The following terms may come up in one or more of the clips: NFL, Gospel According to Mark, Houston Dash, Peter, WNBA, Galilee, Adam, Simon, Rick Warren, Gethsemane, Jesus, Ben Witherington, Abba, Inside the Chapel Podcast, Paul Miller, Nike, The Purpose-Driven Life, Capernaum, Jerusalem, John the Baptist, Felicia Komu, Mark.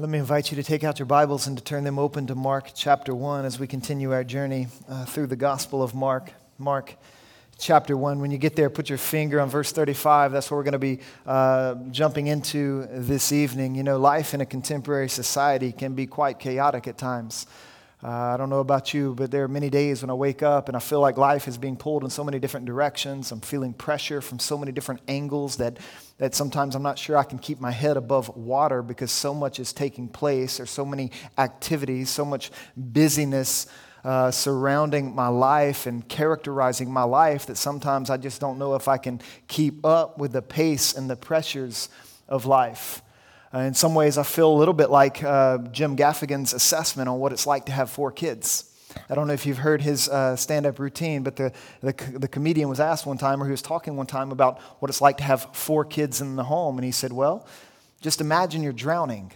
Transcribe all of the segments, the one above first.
Let me invite you to take out your Bibles and to turn them open to Mark chapter 1 as we continue our journey through the Gospel of Mark. Mark chapter 1. When you get there, put your finger on verse 35. That's what we're going to be jumping into this evening. You know, life in a contemporary society can be quite chaotic at times. I don't know about you, but there are many days when I wake up and I feel like life is being pulled in so many different directions. I'm feeling pressure from so many different angles that sometimes I'm not sure I can keep my head above water because so much is taking place. There's so many activities, so much busyness surrounding my life and characterizing my life that sometimes I just don't know if I can keep up with the pace and the pressures of life. In some ways, I feel a little bit like Jim Gaffigan's assessment on what it's like to have four kids. I don't know if you've heard his stand-up routine, but the comedian was asked one time, or he was talking one time about what it's like to have four kids in the home, and he said, well, just imagine you're drowning,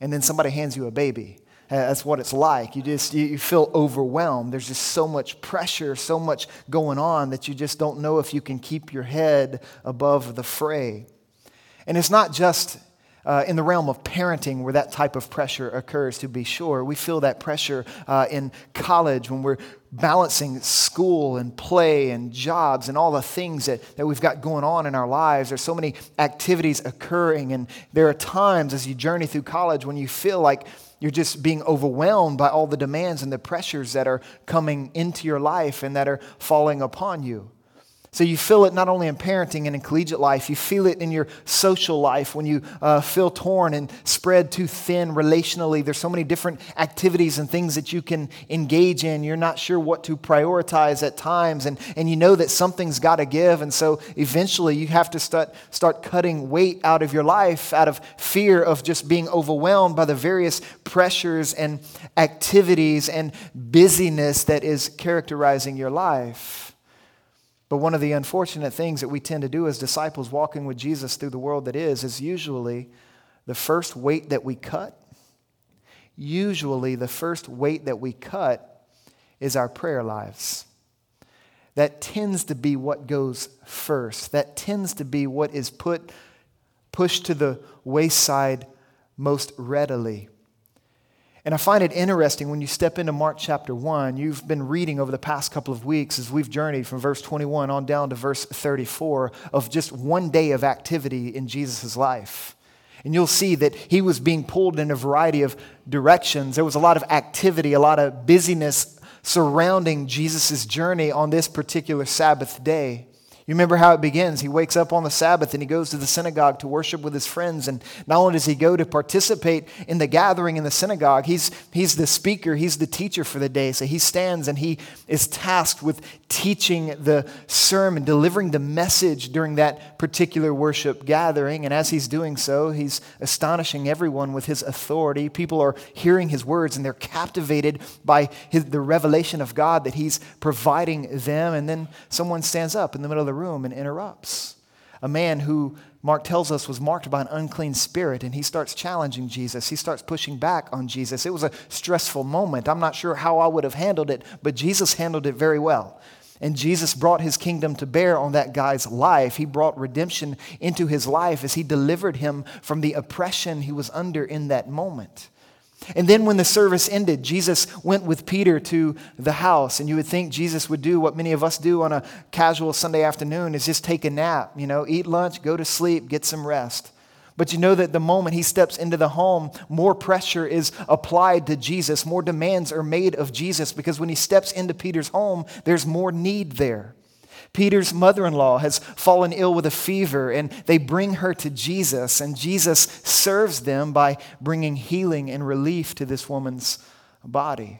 and then somebody hands you a baby. That's what it's like. You feel overwhelmed. There's just so much pressure, so much going on that you just don't know if you can keep your head above the fray. And it's not just in the realm of parenting where that type of pressure occurs, to be sure. We feel that pressure in college when we're balancing school and play and jobs and all the things that we've got going on in our lives. There's so many activities occurring, and there are times as you journey through college when you feel like you're just being overwhelmed by all the demands and the pressures that are coming into your life and that are falling upon you. So you feel it not only in parenting and in collegiate life, you feel it in your social life when you feel torn and spread too thin relationally. There's so many different activities and things that you can engage in. You're not sure what to prioritize at times, and you know that something's got to give, and so eventually you have to start cutting weight out of your life out of fear of just being overwhelmed by the various pressures and activities and busyness that is characterizing your life. But one of the unfortunate things that we tend to do as disciples walking with Jesus through the world that is usually the first weight that we cut. Usually the first weight that we cut is our prayer lives. That tends to be what goes first. That tends to be what is pushed to the wayside most readily. And I find it interesting when you step into Mark chapter 1, you've been reading over the past couple of weeks as we've journeyed from verse 21 on down to verse 34 of just one day of activity in Jesus' life. And you'll see that he was being pulled in a variety of directions. There was a lot of activity, a lot of busyness surrounding Jesus' journey on this particular Sabbath day. You remember how it begins. He wakes up on the Sabbath and he goes to the synagogue to worship with his friends. And not only does he go to participate in the gathering in the synagogue, he's the speaker, he's the teacher for the day. So he stands and he is tasked with teaching the sermon, delivering the message during that particular worship gathering. And as he's doing so, he's astonishing everyone with his authority. People are hearing his words and they're captivated by the revelation of God that he's providing them. And then someone stands up in the middle of the room and interrupts. A man who Mark tells us was marked by an unclean spirit, and he starts challenging Jesus. He starts pushing back on Jesus. It was a stressful moment. I'm not sure how I would have handled it, but Jesus handled it very well. And Jesus brought his kingdom to bear on that guy's life. He brought redemption into his life as he delivered him from the oppression he was under in that moment. And then when the service ended, Jesus went with Peter to the house. And you would think Jesus would do what many of us do on a casual Sunday afternoon, is just take a nap, eat lunch, go to sleep, get some rest. But you know that the moment he steps into the home, more pressure is applied to Jesus. More demands are made of Jesus, because when he steps into Peter's home, there's more need there. Peter's mother-in-law has fallen ill with a fever, and they bring her to Jesus, and Jesus serves them by bringing healing and relief to this woman's body.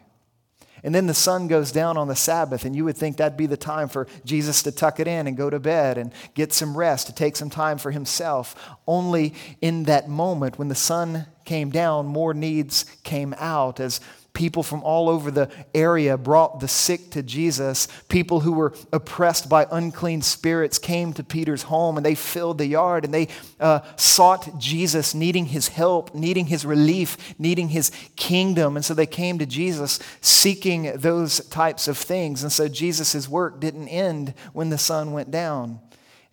And then the sun goes down on the Sabbath, and you would think that'd be the time for Jesus to tuck it in and go to bed and get some rest, to take some time for himself. Only in that moment, when the sun came down, more needs came out as people from all over the area brought the sick to Jesus. People who were oppressed by unclean spirits came to Peter's home, and they filled the yard, and they sought Jesus, needing his help, needing his relief, needing his kingdom. And so they came to Jesus seeking those types of things. And so Jesus' work didn't end when the sun went down.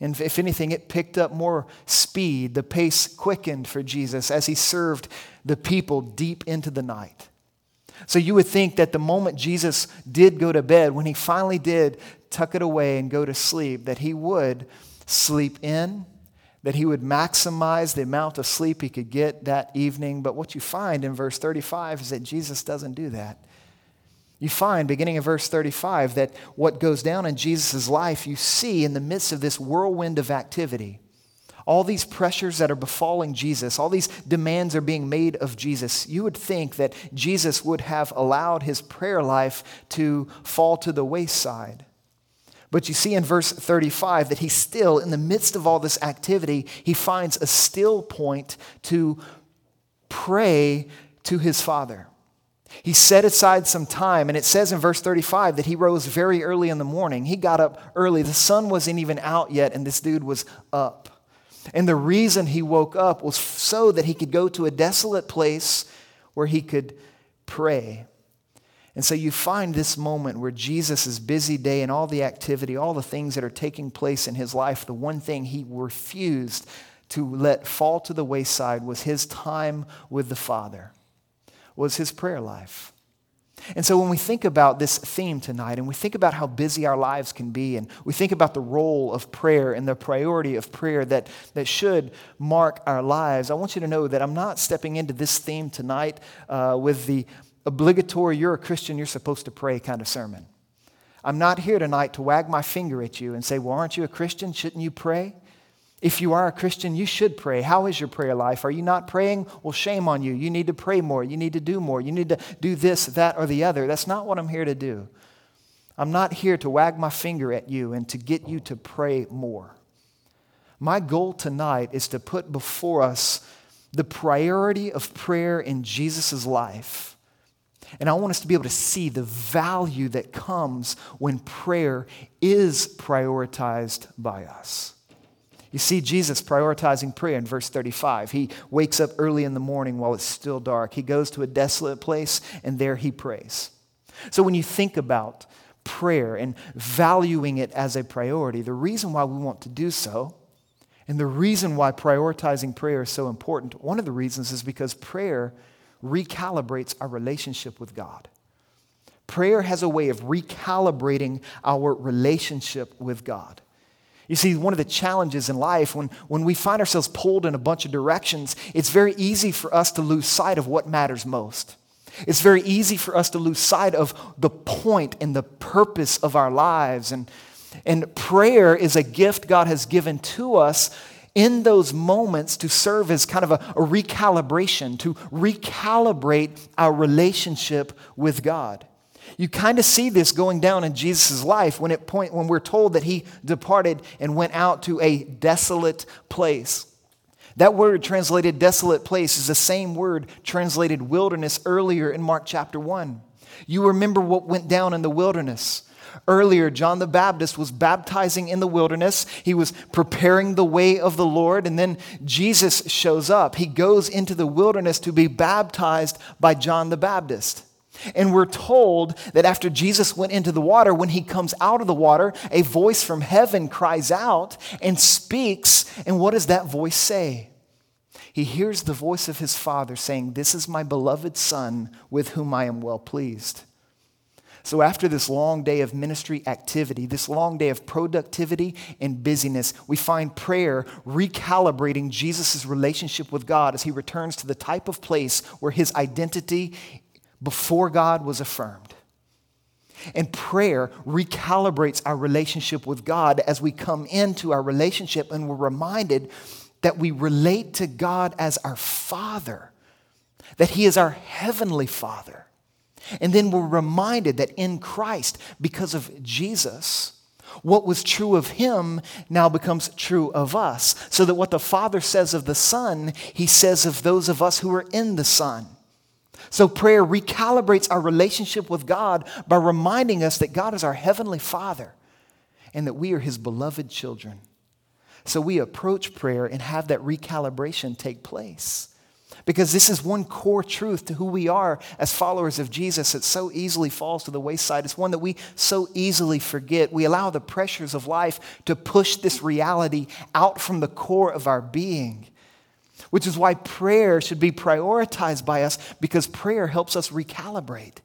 And if anything, it picked up more speed. The pace quickened for Jesus as he served the people deep into the night. So you would think that the moment Jesus did go to bed, when he finally did tuck it away and go to sleep, that he would sleep in, that he would maximize the amount of sleep he could get that evening. But what you find in verse 35 is that Jesus doesn't do that. You find, beginning in verse 35, that what goes down in Jesus' life, you see in the midst of this whirlwind of activity. All these pressures that are befalling Jesus, all these demands are being made of Jesus. You would think that Jesus would have allowed his prayer life to fall to the wayside. But you see in verse 35 that he still, in the midst of all this activity, he finds a still point to pray to his Father. He set aside some time, and it says in verse 35 that he rose very early in the morning. He got up early. The sun wasn't even out yet, and this dude was up. And the reason he woke up was so that he could go to a desolate place where he could pray. And so you find this moment where Jesus' busy day and all the activity, all the things that are taking place in his life, the one thing he refused to let fall to the wayside was his time with the Father, was his prayer life. And so when we think about this theme tonight, and we think about how busy our lives can be, and we think about the role of prayer and the priority of prayer that should mark our lives, I want you to know that I'm not stepping into this theme tonight with the obligatory, you're a Christian, you're supposed to pray kind of sermon. I'm not here tonight to wag my finger at you and say, well, aren't you a Christian? Shouldn't you pray? If you are a Christian, you should pray. How is your prayer life? Are you not praying? Well, shame on you. You need to pray more. You need to do more. You need to do this, that, or the other. That's not what I'm here to do. I'm not here to wag my finger at you and to get you to pray more. My goal tonight is to put before us the priority of prayer in Jesus' life. And I want us to be able to see the value that comes when prayer is prioritized by us. You see Jesus prioritizing prayer in verse 35. He wakes up early in the morning while it's still dark. He goes to a desolate place, and there he prays. So when you think about prayer and valuing it as a priority, the reason why we want to do so, and the reason why prioritizing prayer is so important, one of the reasons is because prayer recalibrates our relationship with God. Prayer has a way of recalibrating our relationship with God. You see, one of the challenges in life, when we find ourselves pulled in a bunch of directions, it's very easy for us to lose sight of what matters most. It's very easy for us to lose sight of the point and the purpose of our lives. And prayer is a gift God has given to us in those moments to serve as kind of a recalibration, to recalibrate our relationship with God. You kind of see this going down in Jesus' life when we're told that he departed and went out to a desolate place. That word translated desolate place is the same word translated wilderness earlier in Mark chapter 1. You remember what went down in the wilderness. Earlier, John the Baptist was baptizing in the wilderness. He was preparing the way of the Lord, and then Jesus shows up. He goes into the wilderness to be baptized by John the Baptist. And we're told that after Jesus went into the water, when he comes out of the water, a voice from heaven cries out and speaks. And what does that voice say? He hears the voice of his Father saying, "This is my beloved Son with whom I am well pleased." So after this long day of ministry activity, this long day of productivity and busyness, we find prayer recalibrating Jesus' relationship with God as he returns to the type of place where his identity before God was affirmed. And prayer recalibrates our relationship with God as we come into our relationship and we're reminded that we relate to God as our Father, that he is our heavenly Father. And then we're reminded that in Christ, because of Jesus, what was true of him now becomes true of us, so that what the Father says of the Son, he says of those of us who are in the Son. So prayer recalibrates our relationship with God by reminding us that God is our heavenly Father and that we are his beloved children. So we approach prayer and have that recalibration take place. Because this is one core truth to who we are as followers of Jesus that so easily falls to the wayside. It's one that we so easily forget. We allow the pressures of life to push this reality out from the core of our being, which is why prayer should be prioritized by us, because prayer helps us recalibrate.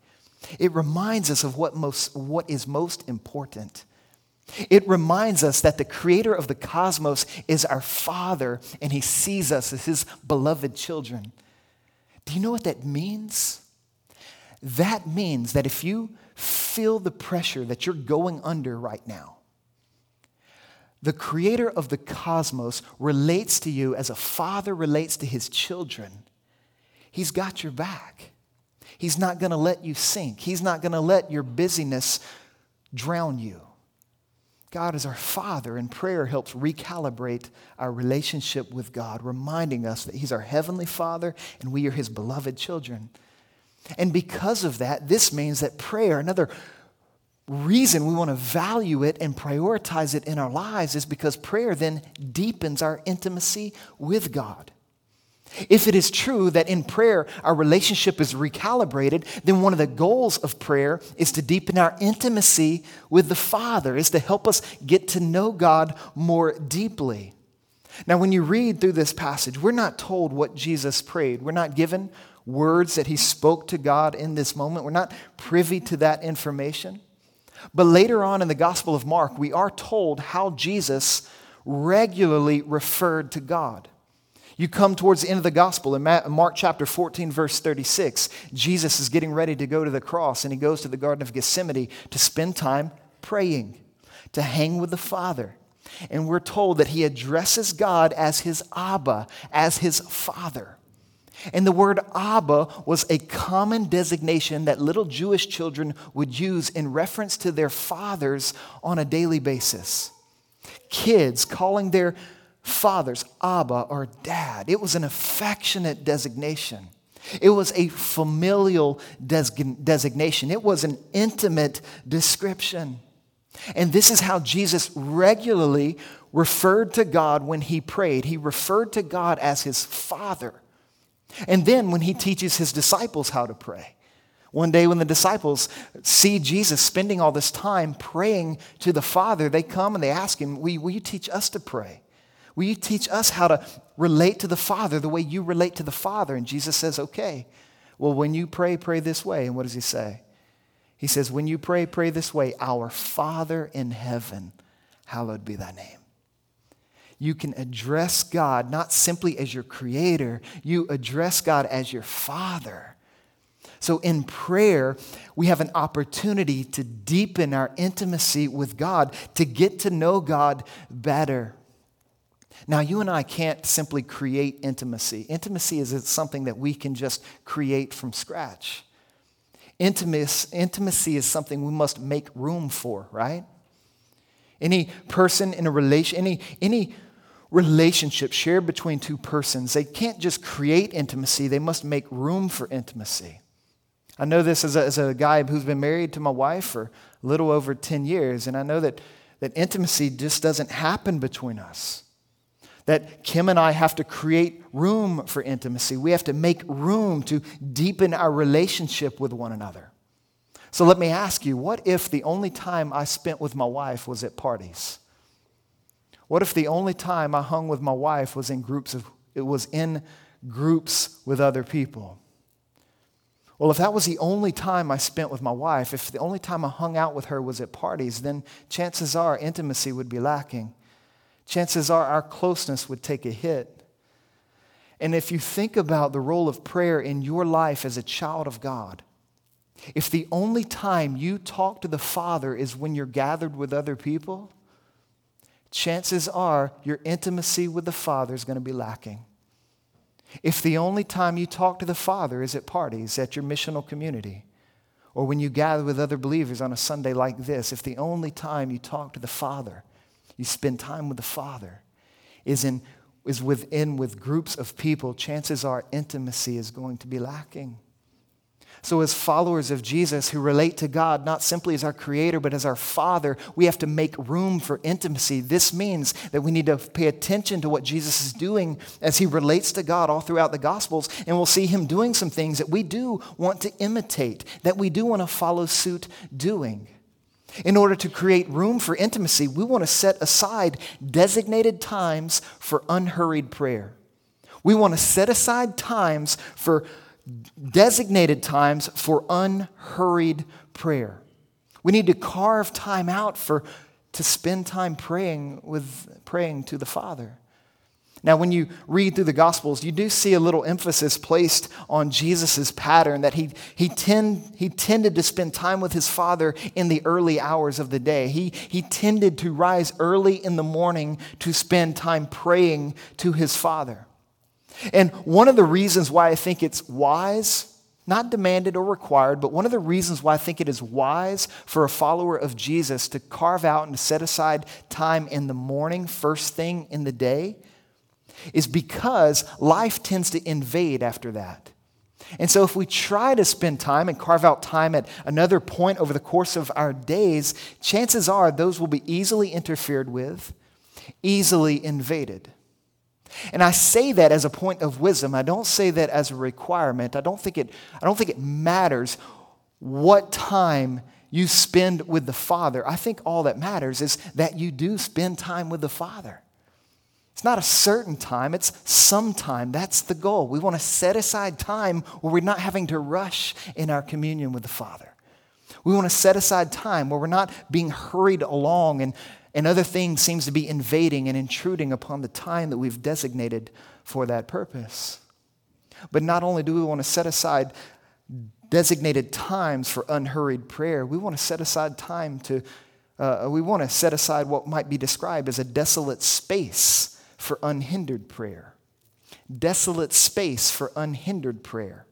It reminds us of what is most important. It reminds us that the creator of the cosmos is our Father, and he sees us as his beloved children. Do you know what that means? That means that if you feel the pressure that you're going under right now, the creator of the cosmos relates to you as a father relates to his children. He's got your back. He's not going to let you sink. He's not going to let your busyness drown you. God is our Father, and prayer helps recalibrate our relationship with God, reminding us that he's our heavenly Father and we are his beloved children. And because of that, this means that prayer, another reason we want to value it and prioritize it in our lives, is because prayer then deepens our intimacy with God. If it is true that in prayer our relationship is recalibrated, then one of the goals of prayer is to deepen our intimacy with the Father, is to help us get to know God more deeply. Now, when you read through this passage, we're not told what Jesus prayed. We're not given words that he spoke to God in this moment. We're not privy to that information. But later on in the Gospel of Mark, we are told how Jesus regularly referred to God. You come towards the end of the gospel in Mark chapter 14, verse 36. Jesus is getting ready to go to the cross, and he goes to the Garden of Gethsemane to spend time praying, to hang with the Father. And we're told that he addresses God as his Abba, as his Father. And the word Abba was a common designation that little Jewish children would use in reference to their fathers on a daily basis. Kids calling their fathers Abba or Dad. It was an affectionate designation. It was a familial designation. It was an intimate description. And this is how Jesus regularly referred to God when he prayed. He referred to God as his Father. And then when he teaches his disciples how to pray. One day when the disciples see Jesus spending all this time praying to the Father, they come and they ask him, will you teach us to pray? Will you teach us how to relate to the Father the way you relate to the Father? And Jesus says, okay, well, when you pray, pray this way. And what does he say? He says, when you pray, pray this way. Our Father in heaven, hallowed be thy name. You can address God not simply as your creator. You address God as your Father. So in prayer, we have an opportunity to deepen our intimacy with God, to get to know God better. Now, you and I can't simply create intimacy. Intimacy is something that we can just create from scratch. Intimacy is something we must make room for, right? Any person in a relation, any relationship shared between two persons, they can't just create intimacy. They must make room for intimacy. I know this as a guy who's been married to my wife for a little over 10 years, and I know that intimacy just doesn't happen between us. That Kim and I have to create room for intimacy. We have to make room to deepen our relationship with one another. So let me ask you, what if the only time I spent with my wife was at parties? What if the only time I hung with my wife was in groups with other people? Well, if that was the only time I spent with my wife, if the only time I hung out with her was at parties, then chances are intimacy would be lacking. Chances are our closeness would take a hit. And if you think about the role of prayer in your life as a child of God, if the only time you talk to the Father is when you're gathered with other people, chances are your intimacy with the Father is going to be lacking. If the only time you talk to the Father is at parties, at your missional community, or when you gather with other believers on a Sunday like this, if the only time you talk to the Father, you spend time with the Father, is with groups of people, chances are intimacy is going to be lacking. So as followers of Jesus who relate to God, not simply as our creator, but as our father, we have to make room for intimacy. This means that we need to pay attention to what Jesus is doing as he relates to God all throughout the Gospels, and we'll see him doing some things that we do want to imitate, that we do want to follow suit doing. In order to create room for intimacy, we want to set aside designated times for unhurried prayer. We want to set aside times for designated times for unhurried prayer. We need to carve time out to spend time praying to the Father. Now, when you read through the Gospels, you do see a little emphasis placed on Jesus' pattern that he tended to spend time with his Father in the early hours of the day. He tended to rise early in the morning to spend time praying to his Father. And one of the reasons why I think it's wise, not demanded or required, but one of the reasons why I think it is wise for a follower of Jesus to carve out and to set aside time in the morning, first thing in the day, is because life tends to invade after that. And so if we try to spend time and carve out time at another point over the course of our days, chances are those will be easily interfered with, easily invaded. And I say that as a point of wisdom. I don't say that as a requirement. I don't think it matters what time you spend with the Father. I think all that matters is that you do spend time with the Father. It's not a certain time, it's some time. That's the goal. We want to set aside time where we're not having to rush in our communion with the Father. We want to set aside time where we're not being hurried along and other things seems to be invading and intruding upon the time that we've designated for that purpose. But not only do we want to set aside designated times for unhurried prayer, we want to set aside time we want to set aside what might be described as a desolate space for unhindered prayer. Desolate space for unhindered prayer.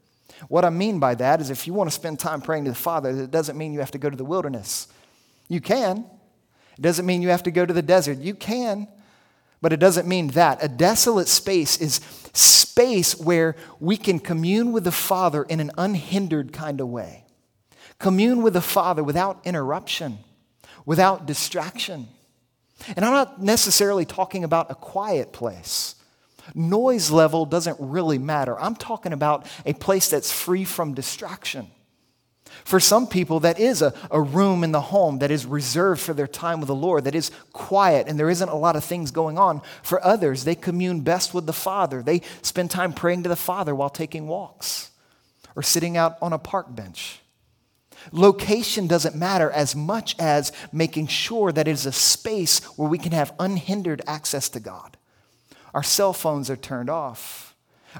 What I mean by that is if you want to spend time praying to the Father, that doesn't mean you have to go to the wilderness. You can. It doesn't mean you have to go to the desert. You can, but it doesn't mean that. A desolate space is space where we can commune with the Father in an unhindered kind of way. Commune with the Father without interruption, without distraction. And I'm not necessarily talking about a quiet place. Noise level doesn't really matter. I'm talking about a place that's free from distraction. For some people, that is a room in the home that is reserved for their time with the Lord, that is quiet, and there isn't a lot of things going on. For others, they commune best with the Father. They spend time praying to the Father while taking walks or sitting out on a park bench. Location doesn't matter as much as making sure that it is a space where we can have unhindered access to God. Our cell phones are turned off.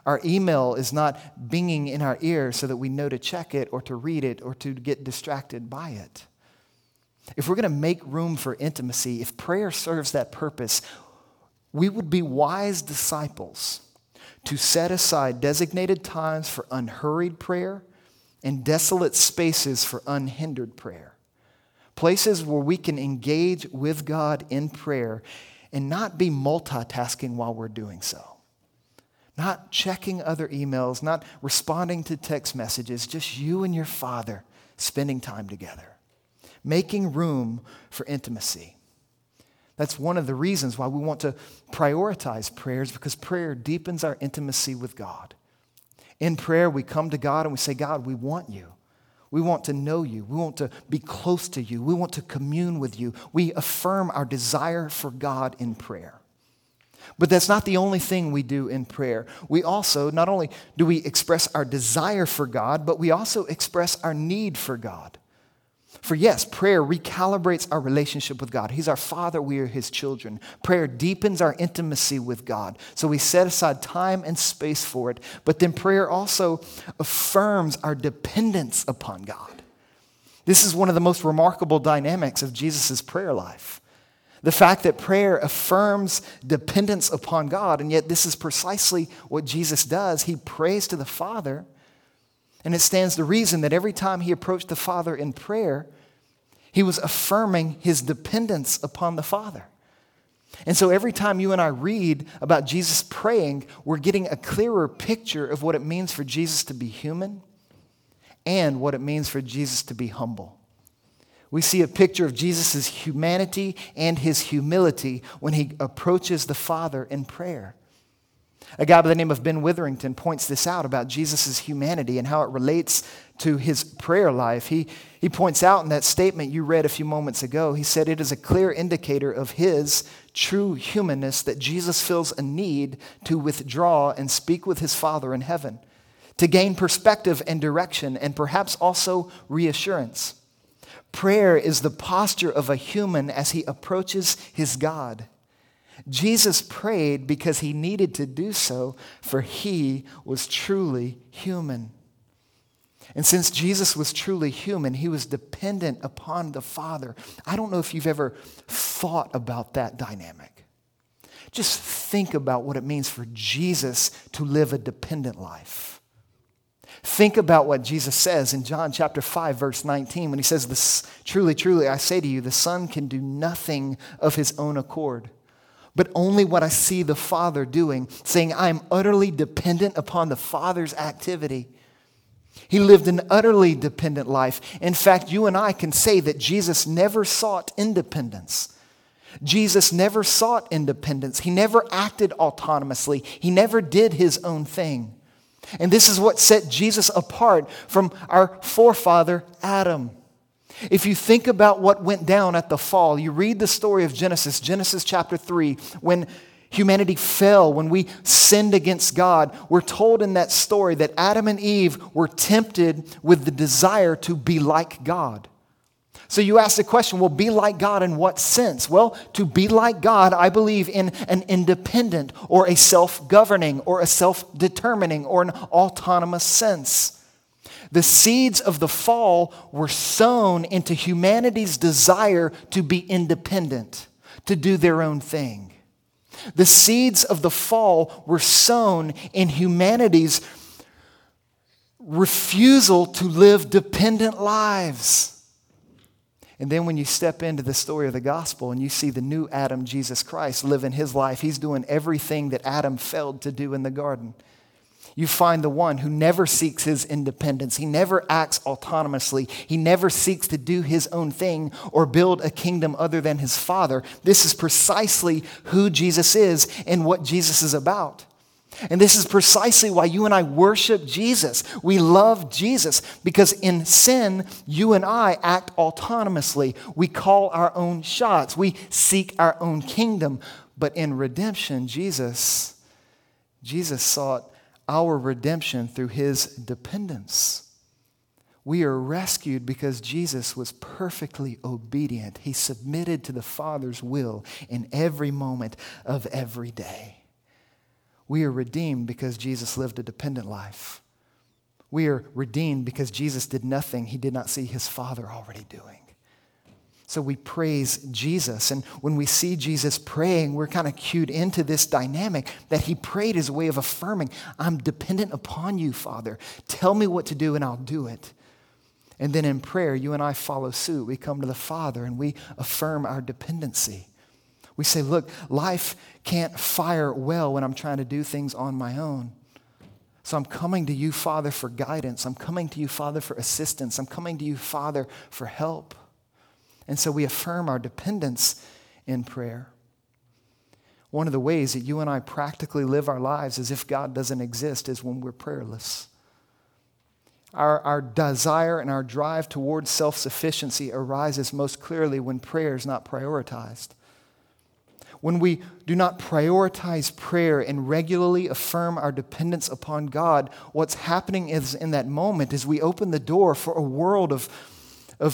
Our email is not binging in our ear so that we know to check it or to read it or to get distracted by it. If we're going to make room for intimacy, if prayer serves that purpose, we would be wise disciples to set aside designated times for unhurried prayer and desolate spaces for unhindered prayer. Places where we can engage with God in prayer and not be multitasking while we're doing so. Not checking other emails, not responding to text messages, just you and your Father spending time together, making room for intimacy. That's one of the reasons why we want to prioritize prayers, because prayer deepens our intimacy with God. In prayer, we come to God and we say, God, we want you. We want to know you. We want to be close to you. We want to commune with you. We affirm our desire for God in prayer. But that's not the only thing we do in prayer. We also, not only do we express our desire for God, but we also express our need for God. For yes, prayer recalibrates our relationship with God. He's our Father, we are His children. Prayer deepens our intimacy with God. So we set aside time and space for it. But then prayer also affirms our dependence upon God. This is one of the most remarkable dynamics of Jesus' prayer life. The fact that prayer affirms dependence upon God, and yet this is precisely what Jesus does. He prays to the Father, and it stands to reason that every time he approached the Father in prayer, he was affirming his dependence upon the Father. And so every time you and I read about Jesus praying, we're getting a clearer picture of what it means for Jesus to be human and what it means for Jesus to be humble. We see a picture of Jesus' humanity and his humility when he approaches the Father in prayer. A guy by the name of Ben Witherington points this out about Jesus' humanity and how it relates to his prayer life. He points out in that statement you read a few moments ago, he said it is a clear indicator of his true humanness that Jesus feels a need to withdraw and speak with his Father in heaven, to gain perspective and direction and perhaps also reassurance. Prayer is the posture of a human as he approaches his God. Jesus prayed because he needed to do so, for he was truly human. And since Jesus was truly human, he was dependent upon the Father. I don't know if you've ever thought about that dynamic. Just think about what it means for Jesus to live a dependent life. Think about what Jesus says in John chapter 5, verse 19, when he says, "Truly, truly, I say to you, the Son can do nothing of his own accord, but only what I see the Father doing," saying, I am utterly dependent upon the Father's activity. He lived an utterly dependent life. In fact, you and I can say that Jesus never sought independence. Jesus never sought independence. He never acted autonomously. He never did his own thing. And this is what set Jesus apart from our forefather Adam. If you think about what went down at the fall, you read the story of Genesis, Genesis chapter 3, when humanity fell, when we sinned against God, we're told in that story that Adam and Eve were tempted with the desire to be like God. So you ask the question, well, be like God in what sense? Well, to be like God, I believe in an independent or a self-governing or a self-determining or an autonomous sense. The seeds of the fall were sown into humanity's desire to be independent, to do their own thing. The seeds of the fall were sown in humanity's refusal to live dependent lives. And then when you step into the story of the gospel and you see the new Adam, Jesus Christ, living his life, he's doing everything that Adam failed to do in the garden. You find the one who never seeks his independence. He never acts autonomously. He never seeks to do his own thing or build a kingdom other than his Father. This is precisely who Jesus is and what Jesus is about. And this is precisely why you and I worship Jesus. We love Jesus because in sin, you and I act autonomously. We call our own shots. We seek our own kingdom. But in redemption, Jesus sought our redemption through his dependence. We are rescued because Jesus was perfectly obedient. He submitted to the Father's will in every moment of every day. We are redeemed because Jesus lived a dependent life. We are redeemed because Jesus did nothing he did not see his Father already doing. So we praise Jesus, and when we see Jesus praying, we're kind of cued into this dynamic that he prayed as a way of affirming, I'm dependent upon you, Father. Tell me what to do, and I'll do it. And then in prayer, you and I follow suit. We come to the Father, and we affirm our dependency. We say, look, life can't fire well when I'm trying to do things on my own. So I'm coming to you, Father, for guidance. I'm coming to you, Father, for assistance. I'm coming to you, Father, for help. And so we affirm our dependence in prayer. One of the ways that you and I practically live our lives as if God doesn't exist is when we're prayerless. Our desire and our drive towards self-sufficiency arises most clearly when prayer is not prioritized. When we do not prioritize prayer and regularly affirm our dependence upon God, what's happening is in that moment is we open the door for a world of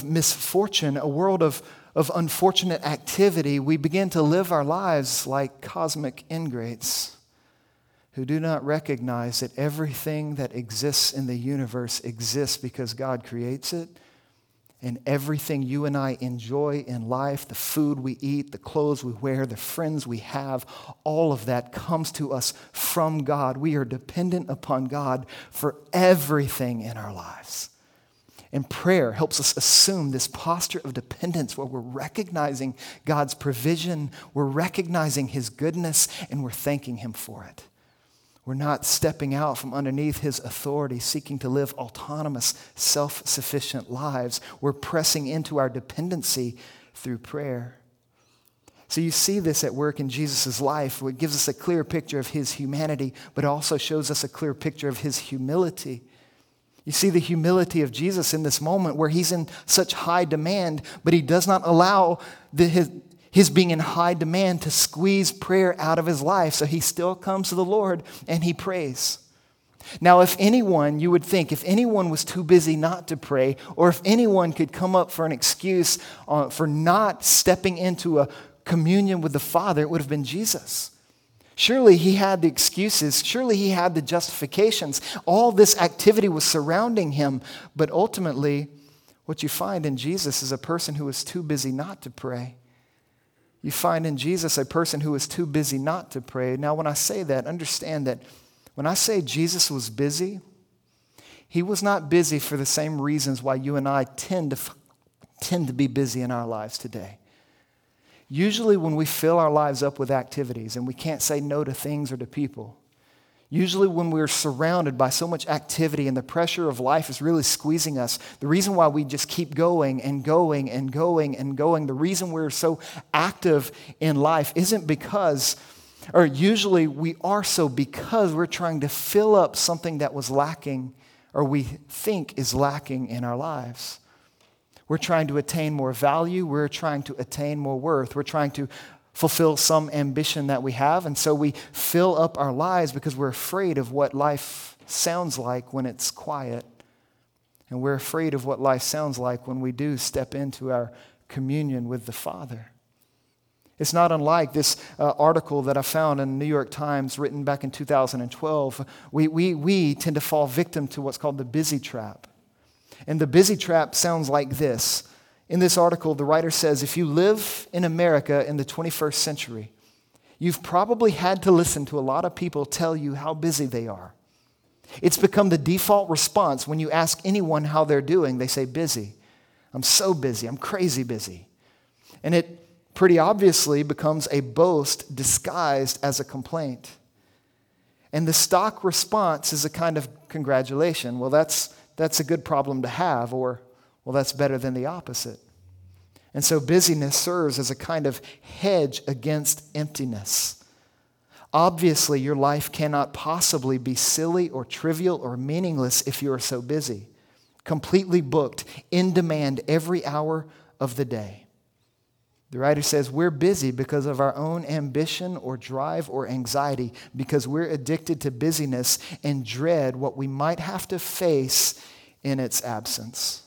misfortune, a world of unfortunate activity. We begin to live our lives like cosmic ingrates who do not recognize that everything that exists in the universe exists because God creates it, and everything you and I enjoy in life, the food we eat, the clothes we wear, the friends we have, all of that comes to us from God. We are dependent upon God for everything in our lives. And prayer helps us assume this posture of dependence where we're recognizing God's provision, we're recognizing his goodness, and we're thanking him for it. We're not stepping out from underneath his authority, seeking to live autonomous, self-sufficient lives. We're pressing into our dependency through prayer. So you see this at work in Jesus' life. It gives us a clear picture of his humanity, but also shows us a clear picture of his humility. You see the humility of Jesus in this moment where he's in such high demand, but he does not allow his being in high demand to squeeze prayer out of his life. So he still comes to the Lord and he prays. Now, if anyone was too busy not to pray, or if anyone could come up for an excuse for not stepping into a communion with the Father, it would have been Jesus. Surely he had the excuses. Surely he had the justifications. All this activity was surrounding him. But ultimately, what you find in Jesus is a person who is too busy not to pray. You find in Jesus a person who is too busy not to pray. Now, when I say that, understand that when I say Jesus was busy, he was not busy for the same reasons why you and I tend to be busy in our lives today. Usually when we fill our lives up with activities and we can't say no to things or to people, usually when we're surrounded by so much activity and the pressure of life is really squeezing us, the reason why we just keep going and going and going and going, the reason we're so active in life isn't because, or usually we are so because we're trying to fill up something that was lacking or we think is lacking in our lives. We're trying to attain more value. We're trying to attain more worth. We're trying to fulfill some ambition that we have. And so we fill up our lives because we're afraid of what life sounds like when it's quiet. And we're afraid of what life sounds like when we do step into our communion with the Father. It's not unlike this article that I found in the New York Times written back in 2012. We tend to fall victim to what's called the busy trap. And the busy trap sounds like this. In this article, the writer says, if you live in America in the 21st century, you've probably had to listen to a lot of people tell you how busy they are. It's become the default response when you ask anyone how they're doing. They say, busy. I'm so busy. I'm crazy busy. And it pretty obviously becomes a boast disguised as a complaint. And the stock response is a kind of congratulation. Well, that's a good problem to have, or, well, that's better than the opposite. And so busyness serves as a kind of hedge against emptiness. Obviously, your life cannot possibly be silly or trivial or meaningless if you are so busy, completely booked, in demand every hour of the day. The writer says we're busy because of our own ambition or drive or anxiety, because we're addicted to busyness and dread what we might have to face in its absence.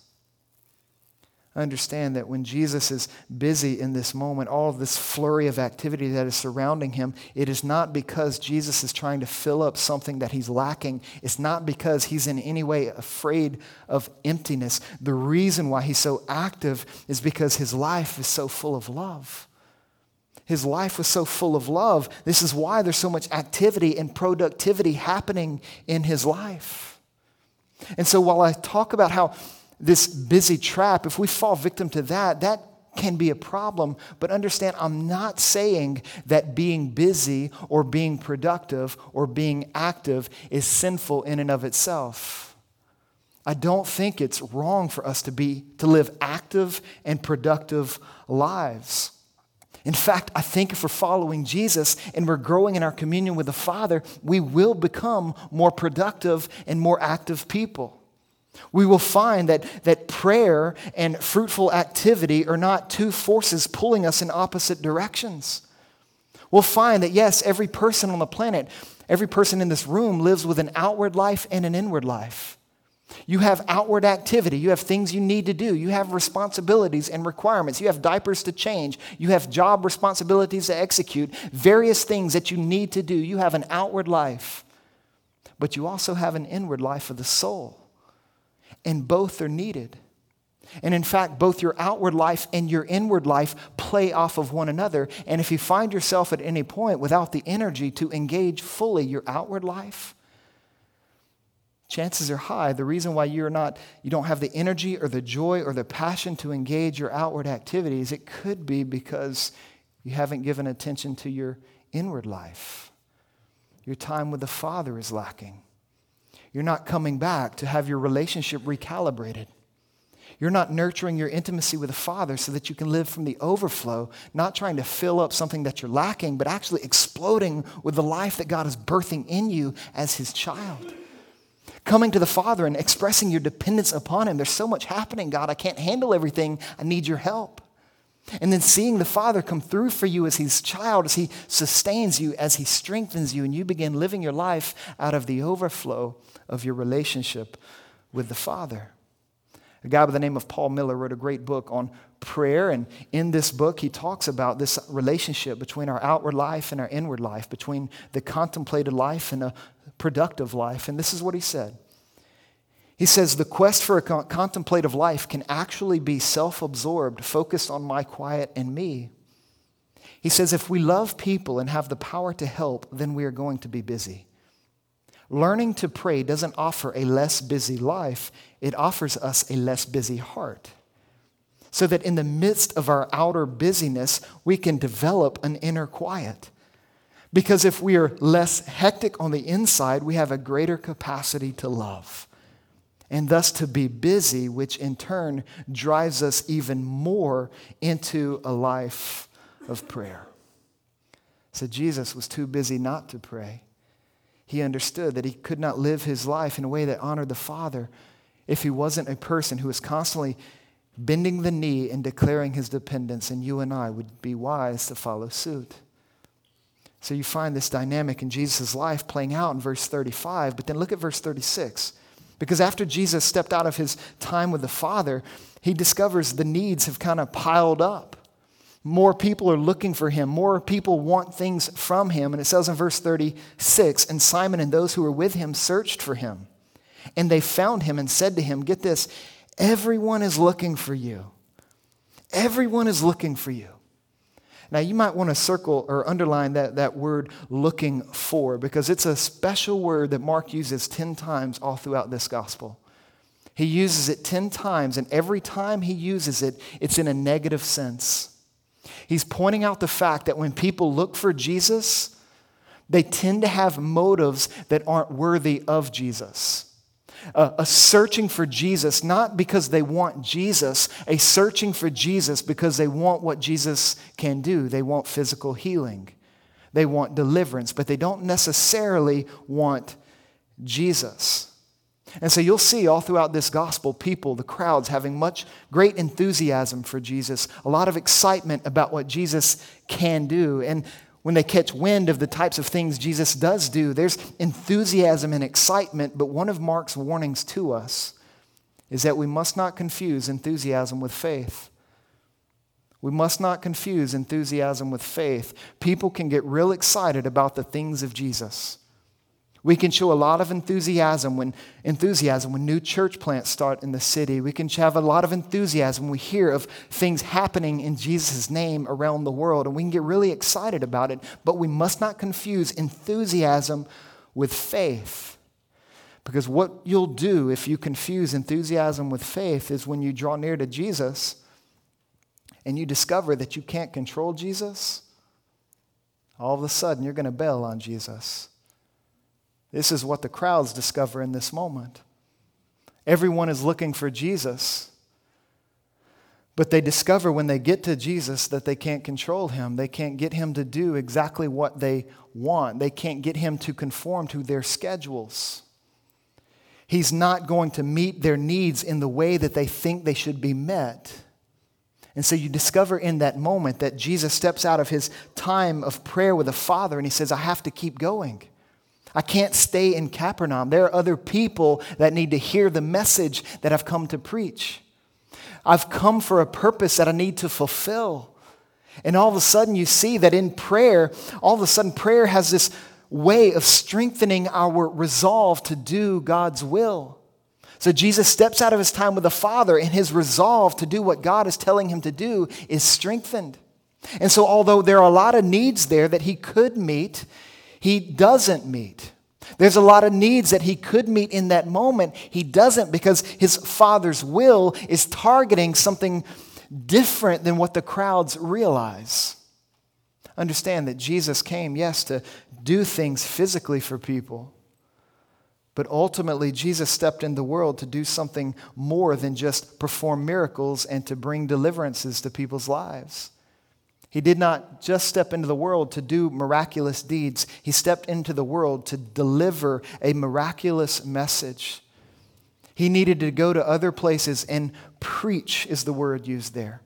Understand that when Jesus is busy in this moment, all of this flurry of activity that is surrounding him, it is not because Jesus is trying to fill up something that he's lacking. It's not because he's in any way afraid of emptiness. The reason why he's so active is because his life is so full of love. His life was so full of love. This is why there's so much activity and productivity happening in his life. And so while I talk about how this busy trap, if we fall victim to that, that can be a problem. But understand, I'm not saying that being busy or being productive or being active is sinful in and of itself. I don't think it's wrong for us to live active and productive lives. In fact, I think if we're following Jesus and we're growing in our communion with the Father, we will become more productive and more active people. We will find that prayer and fruitful activity are not two forces pulling us in opposite directions. We'll find that, yes, every person on the planet, every person in this room lives with an outward life and an inward life. You have outward activity. You have things you need to do. You have responsibilities and requirements. You have diapers to change. You have job responsibilities to execute, various things that you need to do. You have an outward life, but you also have an inward life of the soul. And both are needed. And in fact, both your outward life and your inward life play off of one another. And if you find yourself at any point without the energy to engage fully your outward life, chances are high the reason why you don't have the energy or the joy or the passion to engage your outward activities, it could be because you haven't given attention to your inward life. Your time with the Father is lacking. You're not coming back to have your relationship recalibrated. You're not nurturing your intimacy with the Father so that you can live from the overflow, not trying to fill up something that you're lacking, but actually exploding with the life that God is birthing in you as His child. Coming to the Father and expressing your dependence upon Him. There's so much happening, God. I can't handle everything. I need your help. And then seeing the Father come through for you as His child, as He sustains you, as He strengthens you, and you begin living your life out of the overflow of your relationship with the Father. A guy by the name of Paul Miller wrote a great book on prayer, and in this book he talks about this relationship between our outward life and our inward life, between the contemplated life and a productive life, and this is what he said. He says, the quest for a contemplative life can actually be self-absorbed, focused on my quiet and me. He says, if we love people and have the power to help, then we are going to be busy. Learning to pray doesn't offer a less busy life. It offers us a less busy heart, so that in the midst of our outer busyness, we can develop an inner quiet. Because if we are less hectic on the inside, we have a greater capacity to love, and thus to be busy, which in turn drives us even more into a life of prayer. So Jesus was too busy not to pray. He understood that he could not live his life in a way that honored the Father if he wasn't a person who was constantly bending the knee and declaring his dependence, and you and I would be wise to follow suit. So you find this dynamic in Jesus' life playing out in verse 35, but then look at verse 36. Because after Jesus stepped out of his time with the Father, he discovers the needs have kind of piled up. More people are looking for him. More people want things from him. And it says in verse 36, and Simon and those who were with him searched for him. And they found him and said to him, get this, everyone is looking for you. Everyone is looking for you. Now, you might want to circle or underline that word looking for, because it's a special word that Mark uses 10 times all throughout this gospel. He uses it 10 times, and every time he uses it, it's in a negative sense. He's pointing out the fact that when people look for Jesus, they tend to have motives that aren't worthy of Jesus. A searching for Jesus, not because they want Jesus, a searching for Jesus because they want what Jesus can do. They want physical healing. They want deliverance, but they don't necessarily want Jesus. And so you'll see all throughout this gospel, people, the crowds, having great enthusiasm for Jesus, a lot of excitement about what Jesus can do. And when they catch wind of the types of things Jesus does do, there's enthusiasm and excitement. But one of Mark's warnings to us is that we must not confuse enthusiasm with faith. We must not confuse enthusiasm with faith. People can get real excited about the things of Jesus. We can show a lot of enthusiasm when new church plants start in the city. We can have a lot of enthusiasm when we hear of things happening in Jesus' name around the world, and we can get really excited about it, but we must not confuse enthusiasm with faith, because what you'll do if you confuse enthusiasm with faith is when you draw near to Jesus and you discover that you can't control Jesus, all of a sudden you're going to bail on Jesus. This is what the crowds discover in this moment. Everyone is looking for Jesus, but they discover when they get to Jesus that they can't control him. They can't get him to do exactly what they want. They can't get him to conform to their schedules. He's not going to meet their needs in the way that they think they should be met. And so you discover in that moment that Jesus steps out of his time of prayer with the Father and he says, I have to keep going. I can't stay in Capernaum. There are other people that need to hear the message that I've come to preach. I've come for a purpose that I need to fulfill. And all of a sudden you see that in prayer, all of a sudden prayer has this way of strengthening our resolve to do God's will. So Jesus steps out of his time with the Father, and his resolve to do what God is telling him to do is strengthened. And so although there are a lot of needs there that he could meet, he doesn't meet. There's a lot of needs that he could meet in that moment. He doesn't, because his Father's will is targeting something different than what the crowds realize. understand that Jesus came, yes, to do things physically for people, but ultimately Jesus stepped into the world to do something more than just perform miracles and to bring deliverances to people's lives. He did not just step into the world to do miraculous deeds. He stepped into the world to deliver a miraculous message. He needed to go to other places and preach is the word used there.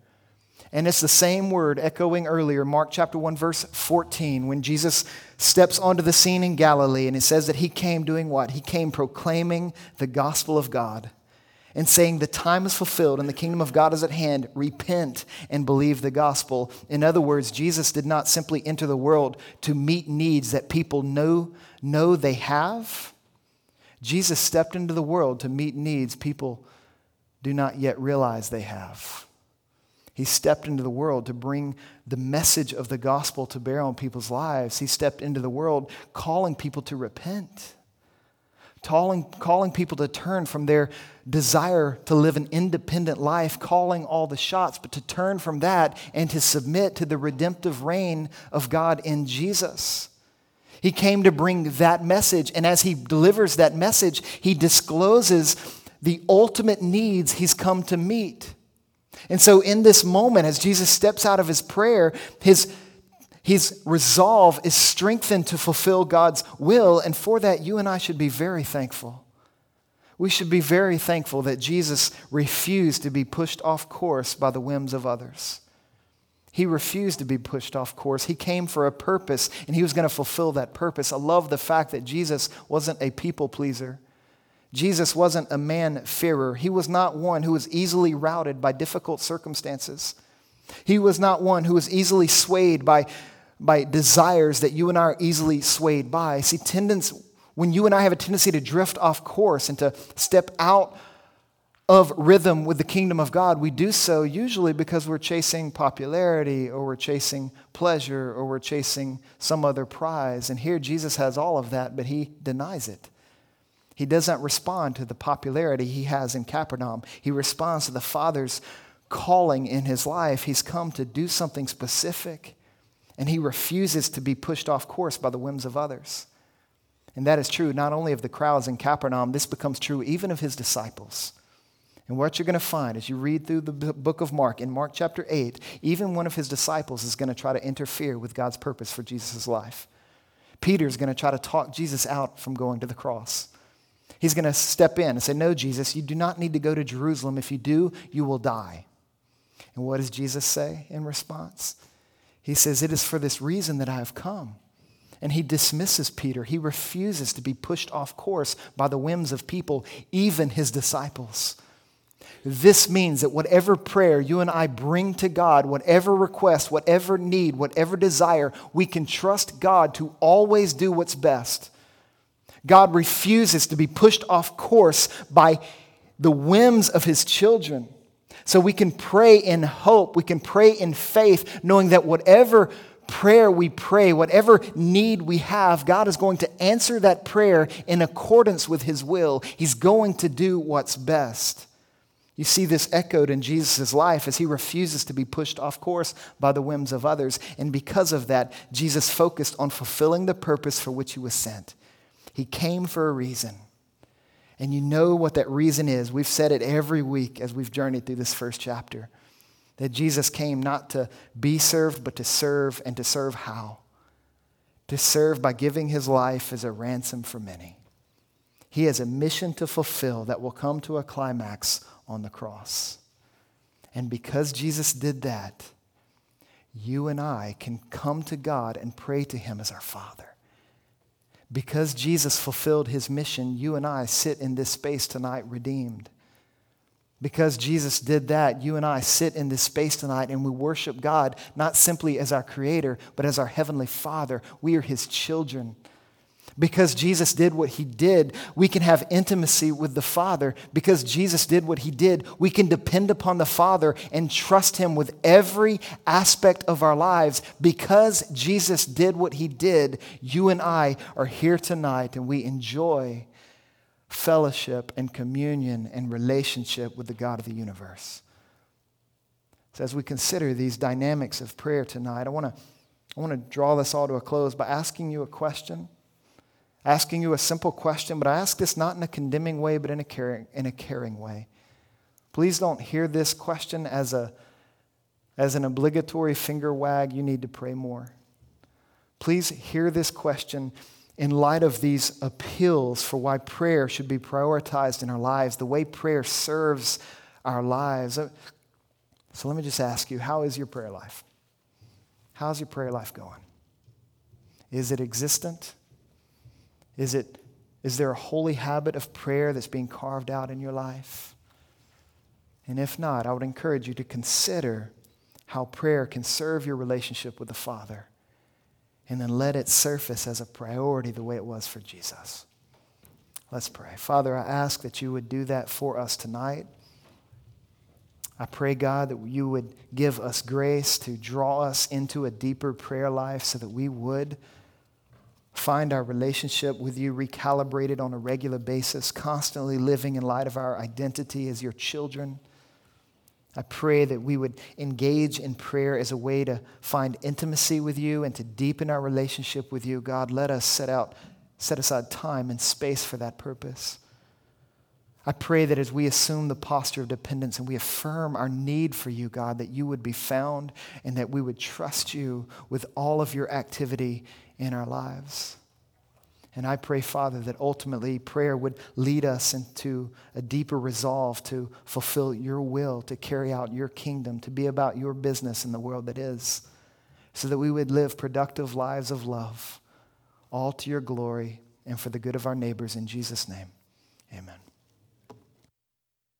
And it's the same word echoing earlier, Mark chapter 1, verse 14, when Jesus steps onto the scene in Galilee and it says that he came doing what? He came proclaiming the gospel of God and saying the time is fulfilled and the kingdom of God is at hand. Repent and believe the gospel. In other words, Jesus did not simply enter the world to meet needs that people know they have. Jesus stepped into the world to meet needs people do not yet realize they have. He stepped into the world to bring the message of the gospel to bear on people's lives. He stepped into the world calling people to repent, calling people to turn from their desire to live an independent life, calling all the shots, but to turn from that and to submit to the redemptive reign of God in Jesus. He came to bring that message, and as he delivers that message, he discloses the ultimate needs he's come to meet. And so in this moment, as Jesus steps out of his prayer, his resolve is strengthened to fulfill God's will. And for that, you and I should be very thankful. We should be very thankful that Jesus refused to be pushed off course by the whims of others. He refused to be pushed off course. He came for a purpose, and he was going to fulfill that purpose. I love the fact that Jesus wasn't a people pleaser. Jesus wasn't a man-fearer. He was not one who was easily routed by difficult circumstances. He was not one who was easily swayed by desires that you and I are easily swayed by. See, when you and I have a tendency to drift off course and to step out of rhythm with the kingdom of God, we do so usually because we're chasing popularity or we're chasing pleasure or we're chasing some other prize. And here Jesus has all of that, but he denies it. He doesn't respond to the popularity he has in Capernaum. He responds to the Father's calling in his life. He's come to do something specific, and he refuses to be pushed off course by the whims of others. And that is true not only of the crowds in Capernaum, this becomes true even of his disciples. And what you're going to find as you read through the book of Mark, in Mark chapter 8, even one of his disciples is going to try to interfere with God's purpose for Jesus' life. Peter's going to try to talk Jesus out from going to the cross. He's going to step in and say, no, Jesus, you do not need to go to Jerusalem. If you do, you will die. And what does Jesus say in response? He says, it is for this reason that I have come. And he dismisses Peter. He refuses to be pushed off course by the whims of people, even his disciples. This means that whatever prayer you and I bring to God, whatever request, whatever need, whatever desire, we can trust God to always do what's best. God refuses to be pushed off course by the whims of his children. So we can pray in hope, we can pray in faith, knowing that whatever prayer we pray, whatever need we have, God is going to answer that prayer in accordance with his will. He's going to do what's best. You see this echoed in Jesus' life as he refuses to be pushed off course by the whims of others. And because of that, Jesus focused on fulfilling the purpose for which he was sent. He came for a reason. And you know what that reason is. We've said it every week as we've journeyed through this first chapter, that Jesus came not to be served, but to serve, and to serve how? To serve by giving his life as a ransom for many. He has a mission to fulfill that will come to a climax on the cross. And because Jesus did that, you and I can come to God and pray to him as our Father. Because Jesus fulfilled his mission, you and I sit in this space tonight redeemed. Because Jesus did that, you and I sit in this space tonight and we worship God, not simply as our Creator, but as our Heavenly Father. We are his children. Because Jesus did what he did, we can have intimacy with the Father. Because Jesus did what he did, we can depend upon the Father and trust him with every aspect of our lives. Because Jesus did what he did, you and I are here tonight and we enjoy fellowship and communion and relationship with the God of the universe. So as we consider these dynamics of prayer tonight, I want to I want to draw this all to a close by asking you a question, asking you a simple question, but I ask this not in a condemning way, but in a caring way. Please don't hear this question as an obligatory finger wag, you need to pray more. Please hear this question in light of these appeals for why prayer should be prioritized in our lives, the way prayer serves our lives. So let me just ask you, how is your prayer life? How's your prayer life going? Is it existent? Is there a holy habit of prayer that's being carved out in your life? And if not, I would encourage you to consider how prayer can serve your relationship with the Father, and then let it surface as a priority the way it was for Jesus. Let's pray. Father, I ask that you would do that for us tonight. I pray, God, that you would give us grace to draw us into a deeper prayer life so that we would find our relationship with you recalibrated on a regular basis, constantly living in light of our identity as your children. I pray that we would engage in prayer as a way to find intimacy with you and to deepen our relationship with you. God, let us set aside time and space for that purpose. I pray that as we assume the posture of dependence and we affirm our need for you, God, that you would be found and that we would trust you with all of your activity in our lives. And I pray, Father, that ultimately prayer would lead us into a deeper resolve to fulfill your will, to carry out your kingdom, to be about your business in the world that is, so that we would live productive lives of love, all to your glory and for the good of our neighbors. In Jesus' name, amen.